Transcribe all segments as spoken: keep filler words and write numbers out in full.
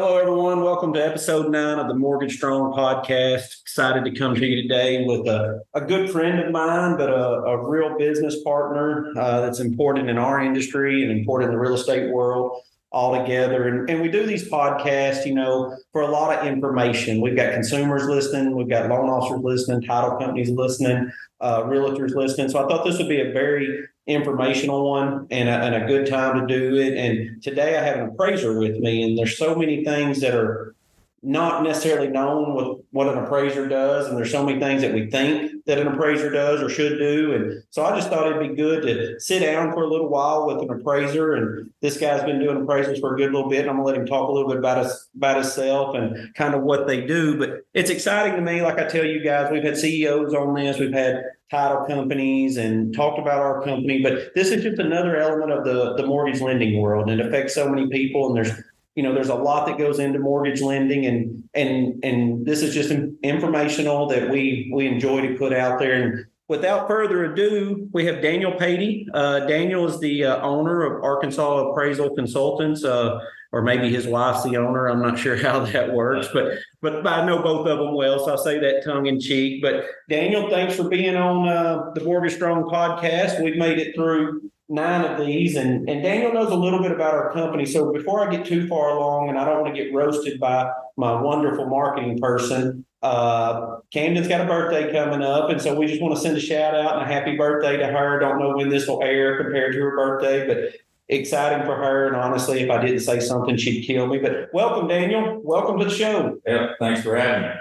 Hello, everyone. Welcome to episode nine of the Mortgage Strong podcast. Excited to come to you today with a, a good friend of mine, but a, a real business partner uh, that's important in our industry and important in the real estate world altogether. And, and we do these podcasts, you know, for a lot of information. We've got consumers listening. We've got loan officers listening, title companies listening, uh, realtors listening. So I thought this would be a very informational one and a, and a good time to do it. And today I have an appraiser with me, and there's so many things that are not necessarily known with what an appraiser does. And there's so many things that we think that an appraiser does or should do. And so I just thought it'd be good to sit down for a little while with an appraiser. And this guy's been doing appraisals for a good little bit. And I'm gonna let him talk a little bit about us, about himself and kind of what they do. But it's exciting to me. Like I tell you guys, we've had C E Os on this. We've had title companies and talked about our company, but this is just another element of the, the mortgage lending world. And it affects so many people. And there's You know, there's a lot that goes into mortgage lending, and and and this is just informational that we we enjoy to put out there. And without further ado, we have Daniel Paty. Uh, Daniel is the uh, owner of Arkansas Appraisal Consultants, uh, or maybe his wife's the owner. I'm not sure how that works, but but I know both of them well, so I say that tongue in cheek. But Daniel, thanks for being on uh, the Borby Strong podcast. We've made it through nine of these, and, and Daniel knows a little bit about our company. So before I get too far along, and I don't want to get roasted by my wonderful marketing person, uh, Camden's got a birthday coming up, and so we just want to send a shout out and a happy birthday to her. Don't know when this will air compared to her birthday, but exciting for her. And honestly, if I didn't say something, she'd kill me. But welcome, Daniel. Welcome to the show. Yeah, thanks for having me.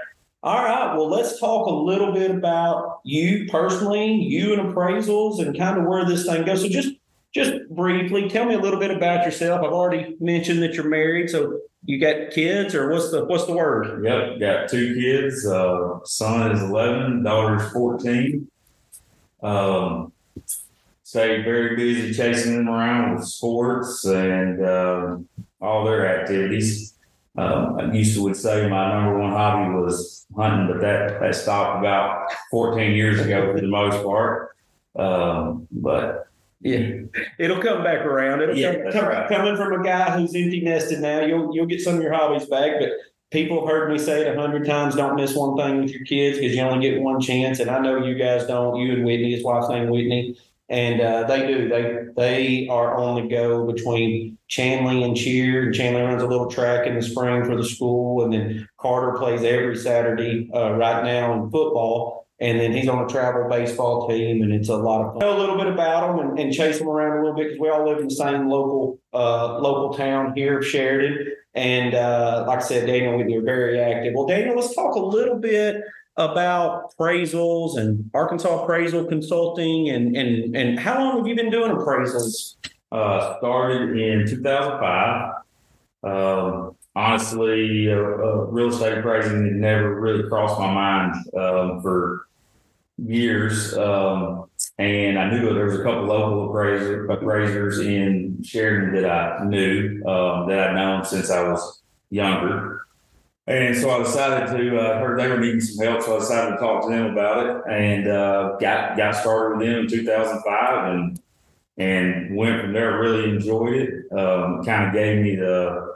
All right. Well, let's talk a little bit about you personally, you and appraisals, and kind of where this thing goes. So just just briefly, tell me a little bit about yourself. I've already mentioned that you're married, so you got kids, or what's the what's the word? Yep, got two kids. Uh, son is eleven, daughter is fourteen. Um, stay very busy chasing them around with sports and uh, all their activities. Um, I used to would say my number one hobby was hunting, but that, that stopped about fourteen years ago for the most part. Um, but yeah, it'll come back around. It'll yeah, come, come, right. Coming from a guy who's empty nested now, you'll you'll get some of your hobbies back. But people have heard me say it a hundred times: don't miss one thing with your kids because you only get one chance. And I know you guys don't. You and Whitney, his wife's name Whitney. And uh, they do. They they are on the go between Chanley and cheer. And Chanley runs a little track in the spring for the school. And then Carter plays every Saturday uh, right now in football. And then he's on a travel baseball team, and it's a lot of fun. I know a little bit about them and, and chase them around a little bit because we all live in the same local uh, local town here, Sheridan. And uh, like I said, Daniel, they're very active. Well, Daniel, let's talk a little bit about appraisals and Arkansas Appraisal Consulting, and and and how long have you been doing appraisals? Uh, started in two thousand five. Um, honestly, uh, uh, real estate appraising had never really crossed my mind um, for years, um, and I knew there was a couple local appraiser, appraisers in Sheridan that I knew um, that I'd known since I was younger. And so I decided to, I uh, heard they were needing some help, so I decided to talk to them about it, and uh, got got started with them in two thousand five, and and went from there. Really enjoyed it. Um, kind of gave me the,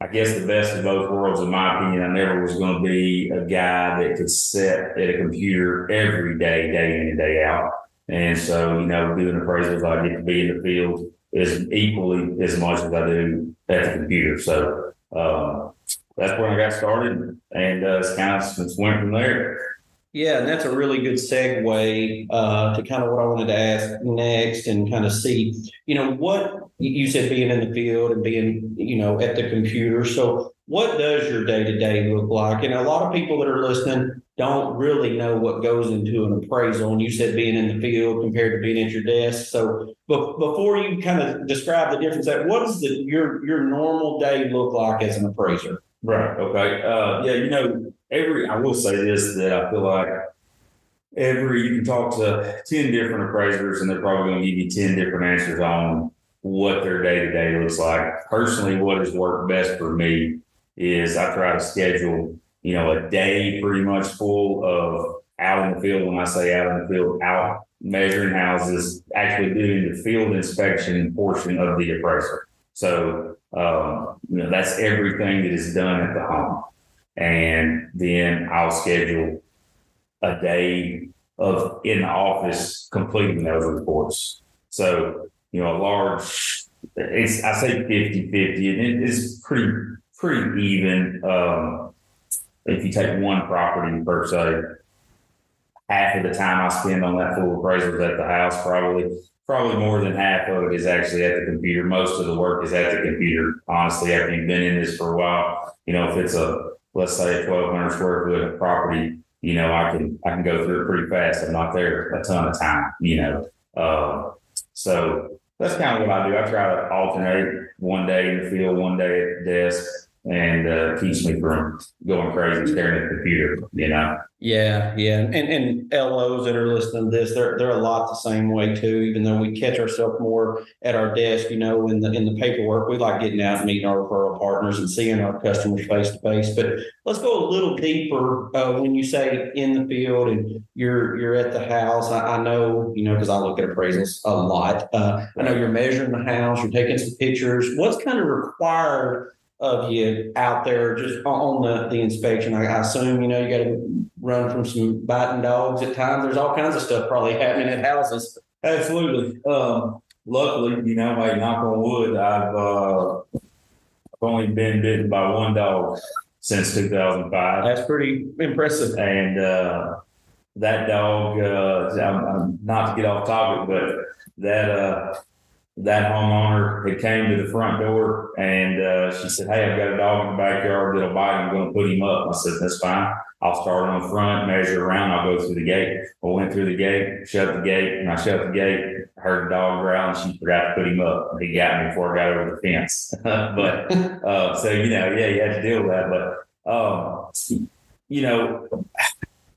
I guess, the best of both worlds, in my opinion. I never was going to be a guy that could sit at a computer every day, day in and day out. And so, you know, doing appraisals, I get to be in the field is equally as much as I do at the computer. So, um, that's when I got started, and uh, it's kind of it's went from there. Yeah, and that's a really good segue uh, to kind of what I wanted to ask next, and kind of see, you know, what you said being in the field and being, you know, at the computer. So what does your day-to-day look like? And a lot of people that are listening don't really know what goes into an appraisal. And you said being in the field compared to being at your desk. So be- before you kind of describe the difference, that what does your your normal day look like as an appraiser? Right. Okay. Uh, yeah. You know, every, I will say this, that I feel like every, you can talk to ten different appraisers and they're probably going to give you ten different answers on what their day to day looks like. Personally, what has worked best for me is I try to schedule, you know, a day pretty much full of out in the field. When I say out in the field, out measuring houses, actually doing the field inspection portion of the appraiser. So Um, you know, that's everything that is done at the home. And then I'll schedule a day of in the office completing those reports. So, you know, a large, it's, I say fifty-fifty, and it's pretty, pretty even. Um, if you take one property per se, half of the time I spend on that full appraisal is at the house, probably. Probably more than half of it is actually at the computer. Most of the work is at the computer, honestly, after you've been in this for a while. You know, if it's a, let's say a twelve hundred square foot property, you know, I can I can go through it pretty fast. I'm not there a ton of time, you know. Uh, so that's kind of what I do. I try to alternate one day in the field, one day at the desk. And uh, keeps me from going crazy staring at the computer, you know? Yeah, yeah. And and L Os that are listening to this, they're they're a lot the same way too, even though we catch ourselves more at our desk, you know, in the in the paperwork. We like getting out and meeting our referral partners and seeing our customers face to face. But let's go a little deeper uh, when you say in the field and you're you're at the house. I, I know, you know, because I look at appraisals a lot. Uh, I know you're measuring the house, you're taking some pictures. What's kind of required of you out there just on the, the inspection? I, I assume, you know, you got to run from some biting dogs at times. There's all kinds of stuff probably happening at houses. Absolutely. Um, luckily, you know, like knock on wood, I've, uh, I've only been bitten by one dog since two thousand five. That's pretty impressive. And uh, that dog, uh, I'm, I'm not to get off topic, but that, uh, that homeowner had came to the front door and uh, she said, "Hey, I've got a dog in the backyard that'll bite. I'm going to put him up." I said, "That's fine. I'll start on the front, measure around. I'll go through the gate." I went through the gate, shut the gate, and I shut the gate. I heard the dog growl, and she forgot to put him up. He got me before I got over the fence. But uh, so, you know, yeah, you have to deal with that. But, um, you know,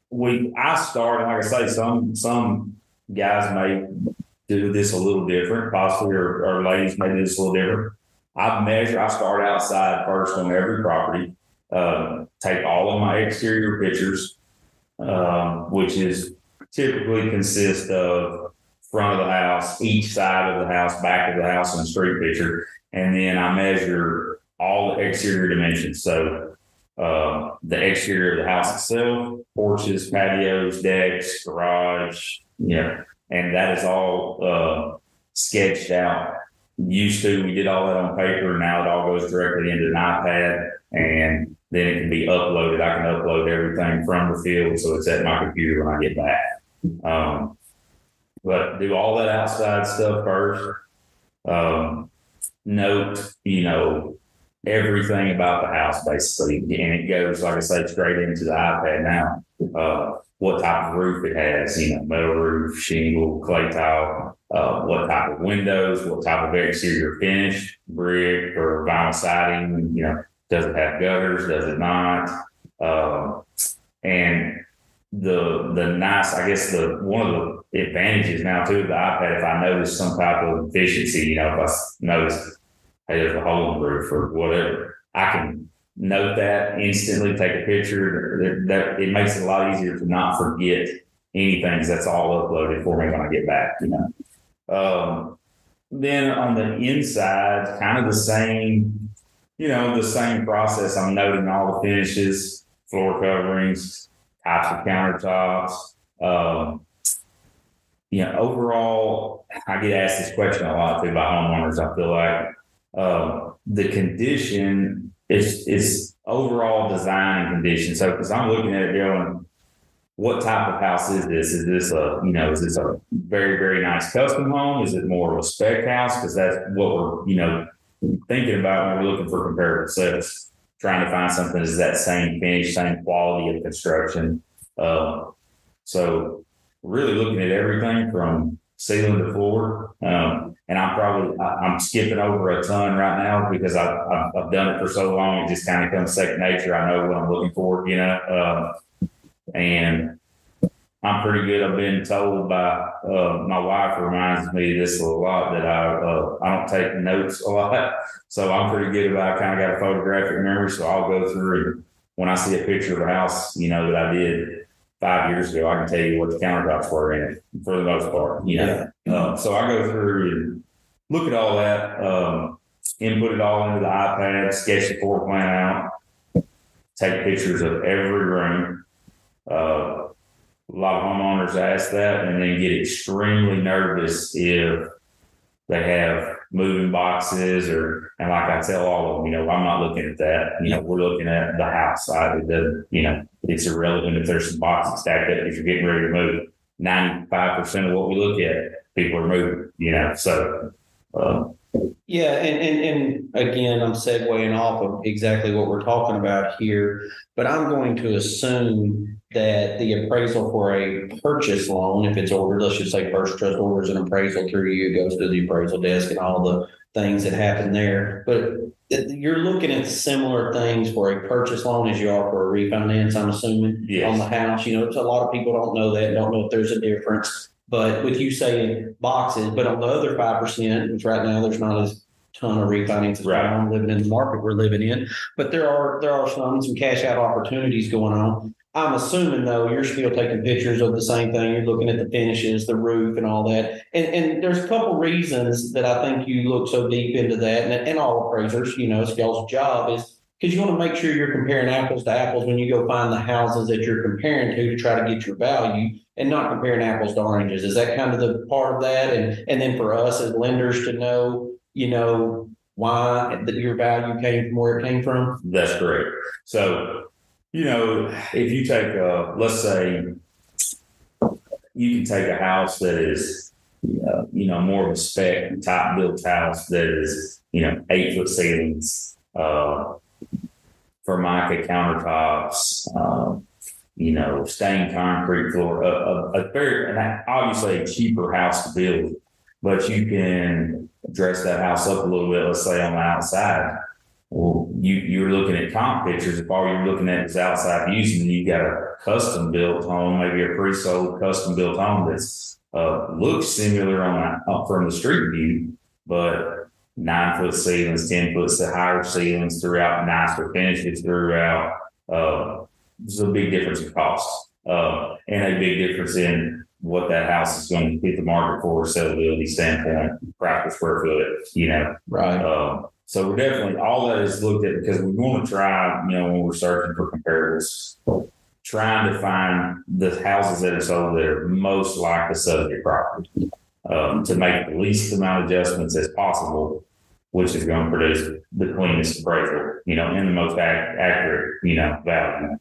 we I started, like I say, some some guys may do this a little different, possibly, or, or ladies may do this a little different. I measure, I start outside first on every property, uh, take all of my exterior pictures, uh, which is typically consist of front of the house, each side of the house, back of the house, and street picture. And then I measure all the exterior dimensions. So uh, the exterior of the house itself, porches, patios, decks, garage, you know. And that is all uh, sketched out. Used to, we did all that on paper. Now it all goes directly into an iPad, and then it can be uploaded. I can upload everything from the field, so it's at my computer when I get back. Um, but do all that outside stuff first. Um, note, you know, everything about the house, basically. And it goes, like I say, straight into the iPad now. Uh, what type of roof it has, you know, metal roof, shingle, clay tile, uh, what type of windows, what type of exterior finish, brick or vinyl siding, you know, does it have gutters, does it not? Uh, and the the nice, I guess the one of the advantages now too of the iPad, if I notice some type of deficiency, you know, if I notice, hey, there's a hole in the roof or whatever, I can note that instantly, take a picture. That it makes it a lot easier to not forget anything, because that's all uploaded for me when I get back, you know. Um, then on the inside, kind of the same, you know, the same process. I'm noting all the finishes, floor coverings, types of countertops. Um, you know, overall, I get asked this question a lot too by homeowners, I feel like. Uh, the condition It's, it's overall design and condition. So, because I'm looking at it going, what type of house is this? Is this a, you know, is this a very, very nice custom home? Is it more of a spec house? Because that's what we're, you know, thinking about when we're looking for comparable sets, trying to find something that's that same finish, same quality of construction. Uh, so, really looking at everything from ceiling to floor. Um, and I'm probably, I'm skipping over a ton right now because I've, I've, I've done it for so long. It just kind of comes second nature. I know what I'm looking for, you know, uh, and I'm pretty good. I've been told by, uh, my wife reminds me of this a lot, that I, uh, I don't take notes a lot. So I'm pretty good about, I kind of got a photographic memory. So I'll go through, when I see a picture of a house, you know, that I did five years ago, I can tell you what the countertops were in it for the most part. You know? Yeah. Um, so I go through and look at all that. Um, input it all into the iPad, sketch the floor plan out, take pictures of every room. Uh, a lot of homeowners ask that and then get extremely nervous if they have moving boxes or, and like I tell all of them, you know, I'm not looking at that. You know, we're looking at the house side. It doesn't, you know, it's irrelevant if there's some boxes stacked up if you're getting ready to move. ninety-five percent of what we look at, people are moving, you know, so. Um, yeah. And, and, and again, I'm segueing off of exactly what we're talking about here, but I'm going to assume that the appraisal for a purchase loan, if it's ordered, let's just say First Trust orders an appraisal through you, goes to the appraisal desk and all the things that happen there. But you're looking at similar things for a purchase loan as you are for a refinance, I'm assuming, yes, on the house. You know, a lot of people don't know that, don't know if there's a difference. But with you saying boxes, but on the other five percent, which right now there's not as ton of refinances right now, living in the market we're living in. But there are there are some, some cash out opportunities going on. I'm assuming, though, you're still taking pictures of the same thing. You're looking at the finishes, the roof, and all that. And, and there's a couple reasons that I think you look so deep into that. And, and all appraisers, you know, it's y'all's job is because you want to make sure you're comparing apples to apples when you go find the houses that you're comparing to to try to get your value and not comparing apples to oranges. Is that kind of the part of that? And, and then for us as lenders to know, you know, why that your value came from where it came from? That's great. So, you know, if you take a, let's say you can take a house that is, uh, you know, more of a spec type built house that is, you know, eight foot ceilings, uh, Formica countertops, uh, you know, stained concrete floor, a, a, a very, obviously a cheaper house to build, but you can dress that house up a little bit, let's say on the outside. Well, you, you're looking at comp pictures. If all you're looking at is outside views, and you've got a custom built home, maybe a pre-sold custom built home that's uh, looks similar on the, up from the street view, but nine foot ceilings, ten foot higher ceilings throughout, nicer finishes throughout. Uh, there's a big difference in cost uh, and a big difference in what that house is going to hit the market for, sellability standpoint, price per square foot. You know, right. Uh, So we're definitely, all that is looked at because we want to try, you know, when we're searching for comparables, trying to find the houses that are sold that are most like the subject property um, to make the least amount of adjustments as possible, which is going to produce the cleanest appraisal, you know, and the most ac- accurate, you know, value.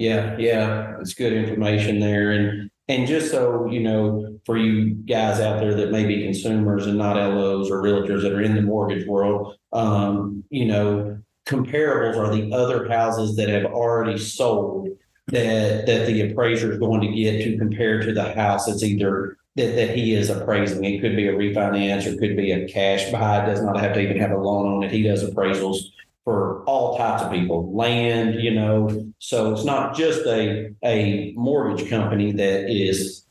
Yeah, yeah, it's good information there. And And just so, you know, for you guys out there that may be consumers and not L Os or realtors that are in the mortgage world, um, you know, comparables are the other houses that have already sold that that the appraiser is going to get to compare to the house that's either that, that he is appraising. It could be a refinance or could be a cash buy. It does not have to even have a loan on it. He does appraisals for all types of people, land, you know, so it's not just a a mortgage company that is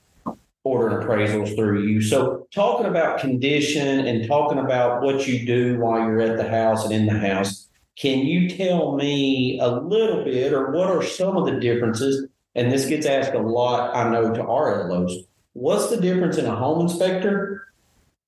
ordering appraisals through you. So talking about condition and talking about what you do while you're at the house and in the house, can you tell me a little bit or what are some of the differences? And this gets asked a lot, I know, to our L Os. What's the difference in a home inspector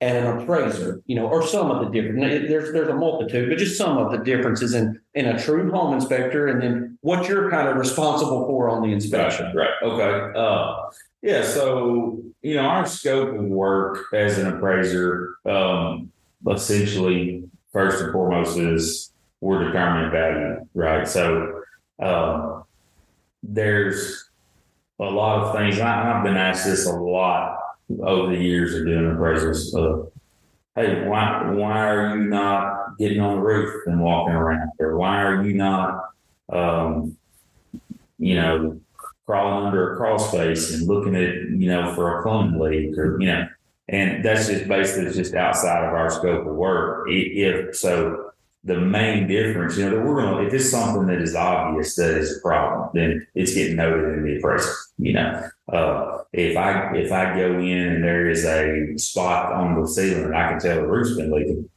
and an appraiser, you know, or some of the different, there's there's a multitude, but just some of the differences in, in a true home inspector and then what you're kind of responsible for on the inspection. Right, right. Okay. Uh, yeah, so, you know, our scope of work as an appraiser, um, essentially, first and foremost is we're determining value, right? So uh, there's a lot of things, and I've been asked this a lot over the years of doing appraisals, uh, hey, why why are you not getting on the roof and walking around? Or why are you not, um, you know, crawling under a crawl space and looking at, you know, for a plumbing leak? Or, you know, and that's just basically just outside of our scope of work. If so, the main difference, you know, that we're going to, if it's something that is obvious that is a problem, then it's getting noted in the appraisal, you know. Uh, if I if I go in and there is a spot on the ceiling and I can tell the roof's been leaking,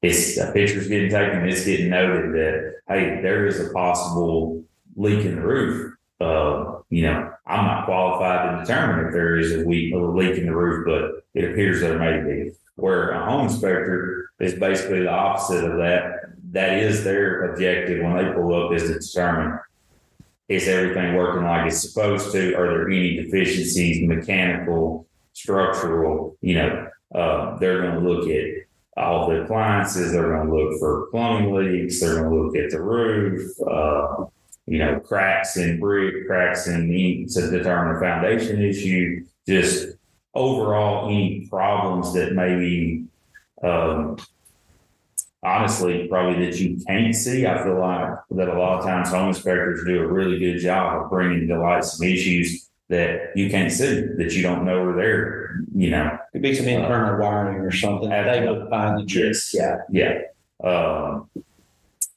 it's a picture's getting taken, it's getting noted that, hey, there is a possible leak in the roof. Uh, you know, I'm not qualified to determine if there is a, weak, a leak in the roof, but it appears there may be. where a home inspector is basically the opposite of that. That is their objective when they pull up, is to determine, is everything working like it's supposed to? Are there any deficiencies, mechanical, structural? You know, uh, they're going to look at all the appliances. They're going to look for plumbing leaks. They're going to look at the roof, uh, you know, cracks in brick, cracks in the, to determine a foundation issue, just overall any problems that maybe, um, honestly, probably that you can't see. I feel like that a lot of times home inspectors do a really good job of bringing to light some issues that you can't see, that you don't know are there. You know, could be some internal uh, wiring or something. They will find the tricks. Yeah, yeah. Uh,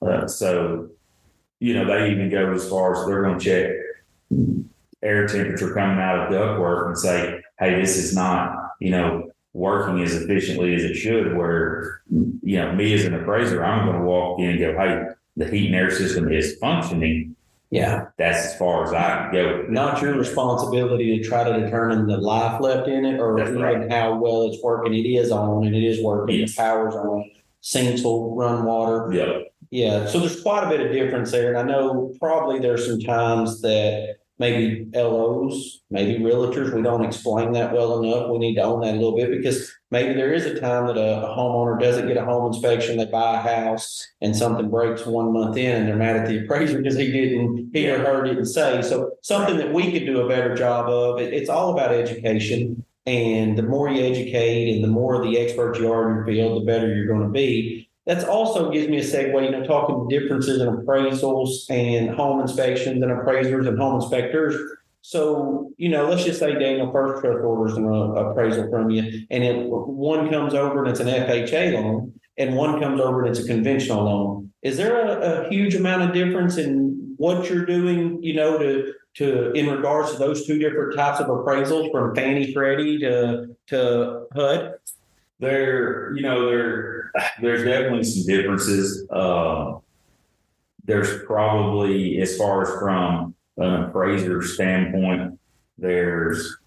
uh, so, you know, they even go as far as they're going to check air temperature coming out of ductwork and say, hey, this is not, you know, working as efficiently as it should, where, you know, me as an appraiser, I'm going to walk in and go, hey, the heat and air system is functioning. Yeah. That's as far as I can go. Not your responsibility to try to determine the life left in it, or even right. how well it's working. It is on, and it is working. Yes. The power's on. Sinks will run water. Yeah. Yeah. So there's quite a bit of difference there. And I know probably there's some times that maybe L Os, maybe realtors, we don't explain that well enough. We need to own that a little bit, because maybe there is a time that a, a homeowner doesn't get a home inspection. They buy a house and something breaks one month in, and they're mad at the appraiser because he didn't, he or her didn't say. So something that we could do a better job of. It, it's all about education. And the more you educate and the more the expert you are in your field, the better you're going to be. That's also gives me a segue, you know, talking differences in appraisals and home inspections and appraisers and home inspectors. So, you know, let's just say Daniel first trust orders an appraisal from you, and it, one comes over and it's an F H A loan, and one comes over and it's a conventional loan. Is there a, a huge amount of difference in what you're doing, you know, to to in regards to those two different types of appraisals, from Fannie Freddie to to H U D? There, you know, there, there's definitely some differences. Uh, there's probably, as far as from an appraiser standpoint, there's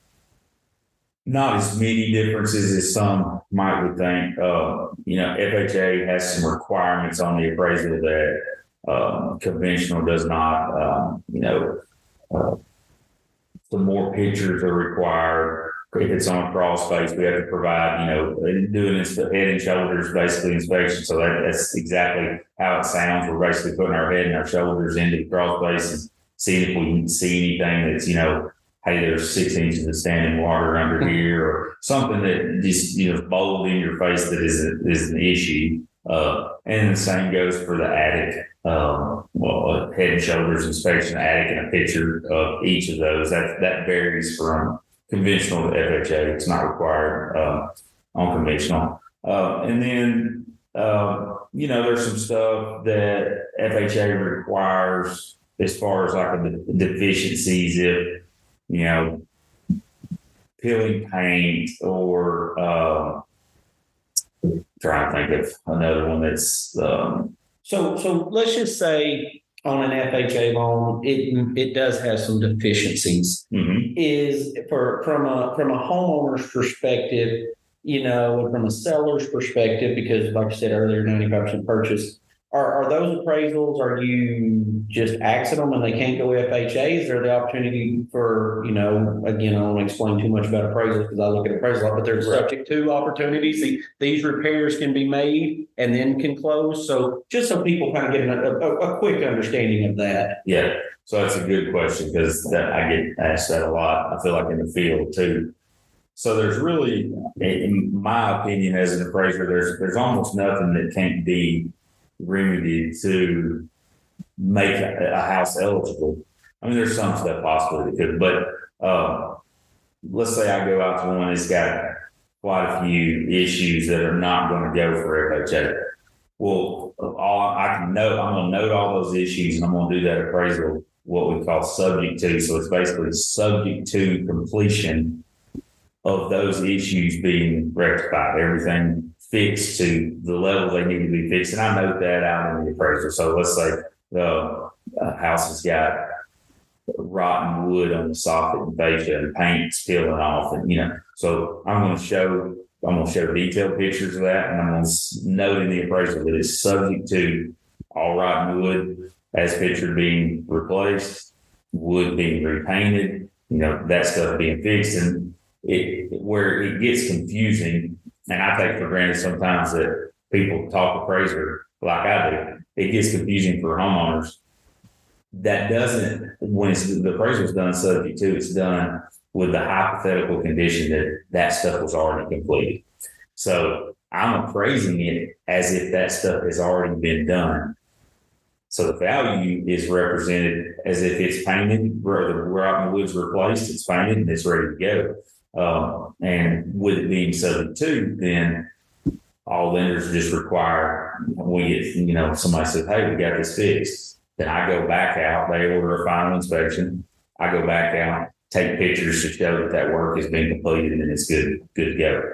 not as many differences as some might would think. Uh, you know, F H A has some requirements on the appraisal that uh, conventional does not. Um, you know, uh, the more pictures are required. If it's on a crawl space, we have to provide, you know, doing this head and shoulders, basically inspection. So that, that's exactly how it sounds. We're basically putting our head and our shoulders into the crawl space and seeing if we can see anything that's, you know, hey, there's six inches of standing water under here, or something that just, you know, bold in your face that is, a, is an issue. Uh, and the same goes for the attic. Um, well, a head and shoulders inspection, attic, and a picture of each of those. That, that varies from conventional to F H A. It's not required uh, on conventional. Uh, and then, uh, you know, there's some stuff that F H A requires as far as like a de- deficiencies, if, you know, peeling paint or uh, trying to think of another one that's. Um, so, so let's just say on an F H A loan, it it does have some deficiencies. Mm-hmm. Is for from a from a homeowner's perspective, you know, and from a seller's perspective, because like I said earlier, ninety-five percent purchase. Are are those appraisals? Are you just axing them and they can't go F H A? Is there the opportunity for, you know, again, I don't want to explain too much about appraisals because I look at appraisal, but there's right. subject to opportunities. These repairs can be made and then can close. So just so people kind of get a, a, a quick understanding of that. Yeah. So that's a good question, because that I get asked that a lot. I feel like in the field too. So there's really, in my opinion, as an appraiser, there's there's almost nothing that can't be remedied to make a, a house eligible. I mean, there's some stuff possibly that could, but uh, let's say I go out to one that's got quite a few issues that are not going to go for F H A. Well, all I can note, I'm going to note all those issues, and I'm going to do that appraisal, what we call subject to. So it's basically subject to completion of those issues being rectified, everything fixed to the level they need to be fixed. And I note that out in the appraisal. So let's say the uh, house has got rotten wood on the soffit and fascia, and paint's peeling off, and, you know, so I'm going to show I'm going to show detailed pictures of that, and I'm going to note in the appraisal that it's subject to all rotten wood as pictured being replaced, wood being repainted, you know, that stuff being fixed. And it, where it gets confusing, and I take for granted sometimes that people talk appraiser like I do, it gets confusing for homeowners. That doesn't, when it's, the appraisal is done subject to, it's done with the hypothetical condition that that stuff was already completed. So I'm appraising it as if that stuff has already been done. So the value is represented as if it's painted, where the rotten wood's replaced, it's painted, and it's ready to go. Um, and with it being subject to, then all lenders just require, we get, you know, somebody says, hey, we got this fixed. Then I go back out, they order a final inspection. I go back out, take pictures to show that that work has been completed and it's good, good to go.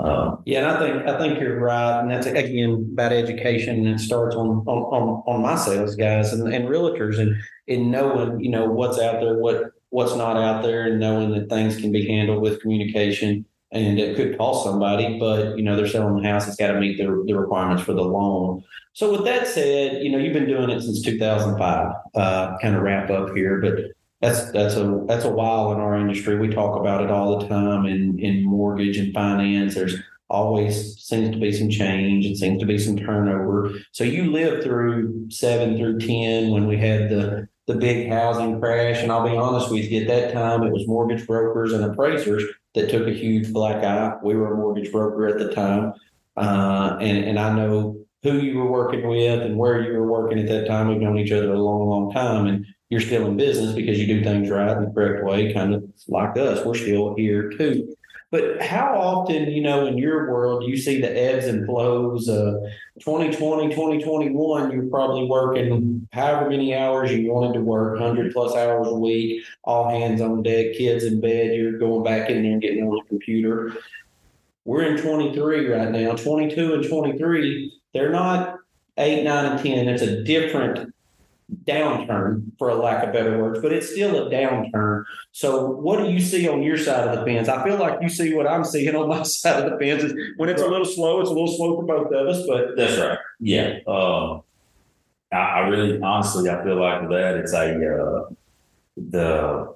Um, yeah, and I think I think you're right, and that's again about education, and it starts on on on, on my sales guys and, and realtors, and in knowing, you know, what's out there, what what's not out there, and knowing that things can be handled with communication, and it could cost somebody, but you know they're selling the house, it's got to meet the the requirements for the loan. So with that said, you know you've been doing it since two thousand five. Uh, kind of wrap up here, but. That's that's a that's a while in our industry. We talk about it all the time in, in mortgage and finance. There's always seems to be some change. It seems to be some turnover. So you lived through seven through ten when we had the, the big housing crash. And I'll be honest with you, at that time, it was mortgage brokers and appraisers that took a huge black eye. We were a mortgage broker at the time. Uh, and, and I know who you were working with and where you were working at that time. We've known each other a long, long time. And you're still in business because you do things right in the correct way, kind of like us. We're still here too. But how often, you know, in your world, you see the ebbs and flows of uh, twenty twenty, twenty twenty-one, you're probably working however many hours you wanted to work, one hundred plus hours a week, all hands on deck, kids in bed, you're going back in there and getting on the computer. We're in twenty-three right now, twenty-two and twenty-three. They're not eight, nine, and ten. It's a different downturn, for a lack of better words, but it's still a downturn. So what do you see on your side of the fence? I feel like you see what I'm seeing on my side of the fence. Is when it's right. a little slow, it's a little slow for both of us, but that's right. Yeah. Um, I, I really, honestly, I feel like that it's a, uh, the,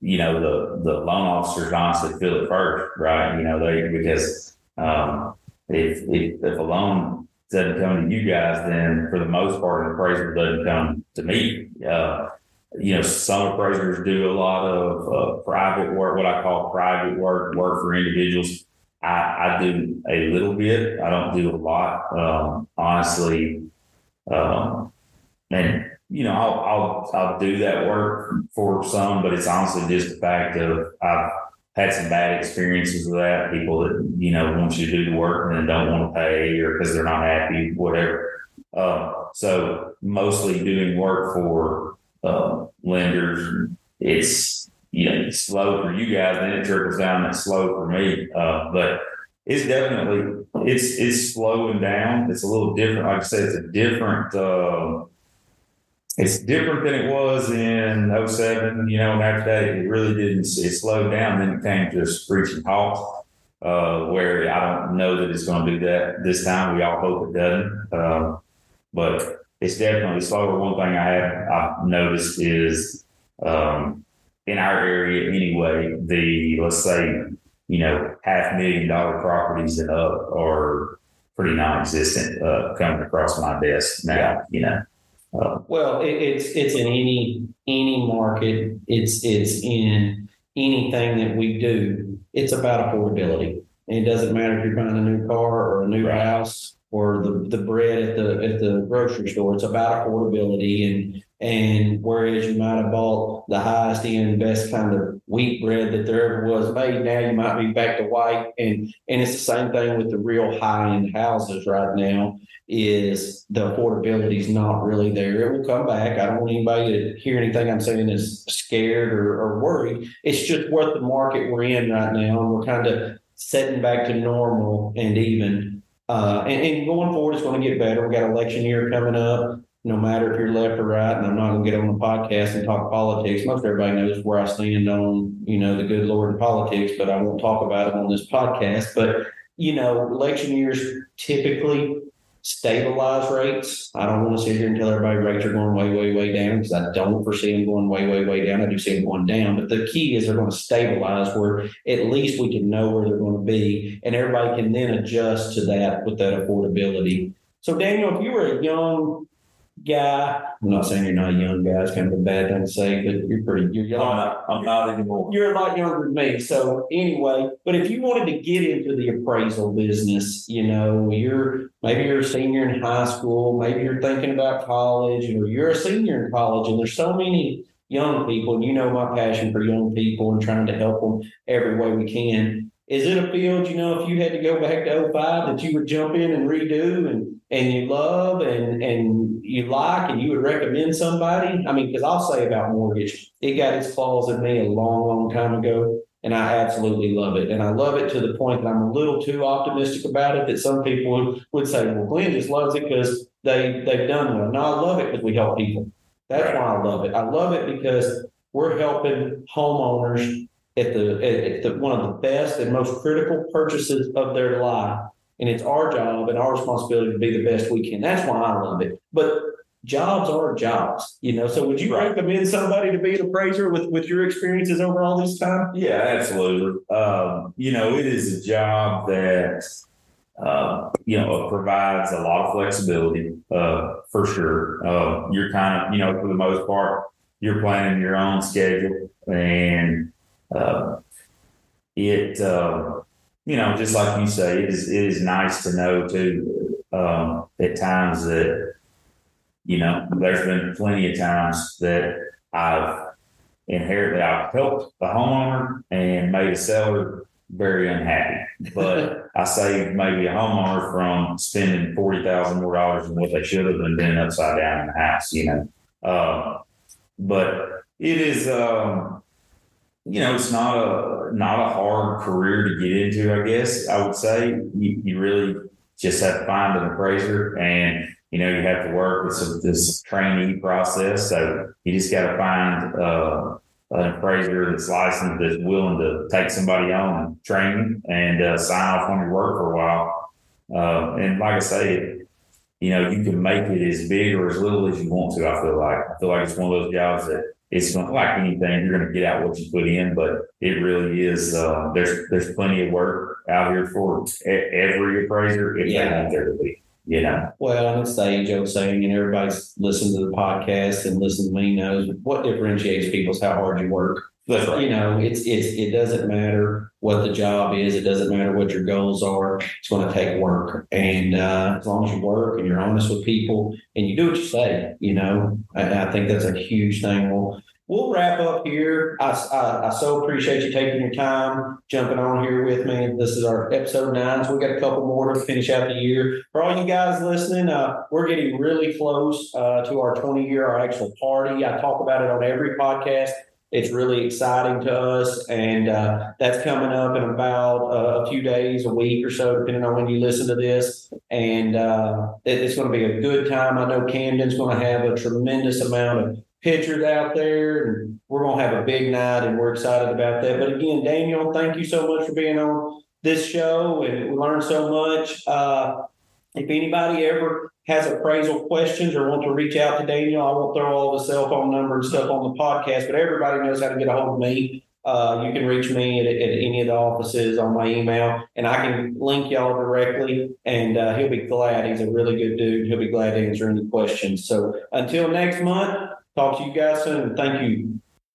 you know, the, the loan officers honestly feel it first, right? You know, they, because um, if, if, if a loan doesn't come to you guys, then for the most part, an appraiser doesn't come to me. Uh, you know, some appraisers do a lot of uh, private work, what I call private work, work for individuals. I, I do a little bit. I don't do a lot, um, honestly. Um, and, you know, I'll, I'll I'll do that work for some, but it's honestly just the fact of I've had some bad experiences with that. People that, you know, want you to do the work and then don't want to pay, or because they're not happy, whatever. Uh, so mostly doing work for uh, lenders. It's, you know, it's slow for you guys, then it trickles down. It's slow for me, uh, but it's definitely it's it's slowing down. It's a little different. Like I said, it's a different. Uh, It's different than it was in oh seven, you know, and after that, it really didn't, it slowed down. Then it came to a screeching halt, uh, where I don't know that it's going to do that this time. We all hope it doesn't. Uh, but it's definitely slower. One thing I have I've noticed is um, in our area anyway, the, let's say, you know, half million dollar properties and up are pretty non-existent uh, coming across my desk now, you know. Uh, well, it, it's it's in any any market. It's it's in anything that we do. It's about affordability. And it doesn't matter if you're buying a new car or a new right. house or the, the bread at the at the grocery store. It's about affordability. And and whereas you might have bought the highest end, best kind of wheat bread that there ever was made, now you might be back to white. And and it's the same thing with the real high end houses right now. Is the affordability is not really there. It will come back. I don't want anybody to hear anything I'm saying is scared or, or worried. It's just what the market we're in right now, and we're kind of setting back to normal and even. Uh, and, and going forward, it's going to get better. We got election year coming up. no matter if you're left or right, and I'm not going to get on the podcast and talk politics. Most everybody knows where I stand on, you know, the good Lord and politics, but I won't talk about it on this podcast. But, you know, election years typically stabilize rates. I don't want to sit here and tell everybody rates are going way, way, way down, because I don't foresee them going way, way, way down. I do see them going down. But the key is they're going to stabilize where at least we can know where they're going to be, and everybody can then adjust to that with that affordability. So, Daniel, if you were a young guy, I'm not saying you're not a young guy, it's kind of a bad thing to say, but you're pretty, you're young. I'm not, I'm not anymore. You're a lot younger than me. So anyway, but if you wanted to get into the appraisal business, you know, you're, maybe you're a senior in high school, maybe you're thinking about college, or you're a senior in college, and there's so many young people, and you know my passion for young people and trying to help them every way we can. Is it a field, you know, if you had to go back to oh five that you would jump in and redo and and you love and and you like and you would recommend somebody? I mean, because I'll say about mortgage, it got its claws in me a long, long time ago, and I absolutely love it. And I love it to the point that I'm a little too optimistic about it that some people would, would say, well, Glenn just loves it because they, they've done one. No, I love it because we help people. That's why I love it. I love it because we're helping homeowners at the at the one of the best and most critical purchases of their life. And it's our job and our responsibility to be the best we can. That's why I love it. But jobs are jobs, you know. So would you right. recommend somebody to be an appraiser with, with your experiences over all this time? Yeah, absolutely. Um, you know, it is a job that, uh, you know, provides a lot of flexibility, uh, for sure. Uh, you're kind of, you know, for the most part, you're planning your own schedule. And uh, it... Uh, You know, just like you say, it is it is nice to know, too, um, at times that, you know, there's been plenty of times that I've inherently, I've helped the homeowner and made a seller very unhappy. But I saved maybe a homeowner from spending forty thousand dollars more dollars than what they should have and been upside down in the house, you know. Uh, but it is... Um, You know, it's not a not a hard career to get into, I guess. I would say you, you really just have to find an appraiser, and, you know, you have to work with some, this trainee process. So you just got to find uh, an appraiser that's licensed, that's willing to take somebody on and train and uh, sign off on your work for a while. Uh, and like I say, you know, you can make it as big or as little as you want to, I feel like. I feel like it's one of those jobs that, it's not like anything, you're going to get out what you put in, but it really is. Uh, there's there's plenty of work out here for every appraiser, if yeah. they want there to be, you know. Well, it's the age old saying, and everybody's listened to the podcast and listened to me knows what differentiates people is how hard you work. That's right. You know, it's it's it doesn't matter what the job is. It doesn't matter what your goals are. It's going to take work. And uh, as long as you work and you're honest with people and you do what you say, you know, I, I think that's a huge thing. We'll, we'll wrap up here. I, I, I so appreciate you taking your time, jumping on here with me. This is our episode nine, so we've got a couple more to finish out the year. For all you guys listening, uh, we're getting really close uh, to our twenty-year, our actual party. I talk about it on every podcast. It's really exciting to us, and uh, that's coming up in about uh, a few days, a week or so, depending on when you listen to this, and uh, it, it's going to be a good time. I know Camden's going to have a tremendous amount of pictures out there, and we're going to have a big night, and we're excited about that. But again, Daniel, thank you so much for being on this show, and we learned so much. Uh, if anybody ever has appraisal questions or want to reach out to Daniel, I won't throw all the cell phone number and stuff on the podcast, but everybody knows how to get a hold of me. Uh, you can reach me at, at any of the offices on my email, and I can link y'all directly, and uh, he'll be glad. He's a really good dude. He'll be glad to answer any questions. So until next month, talk to you guys soon. Thank you.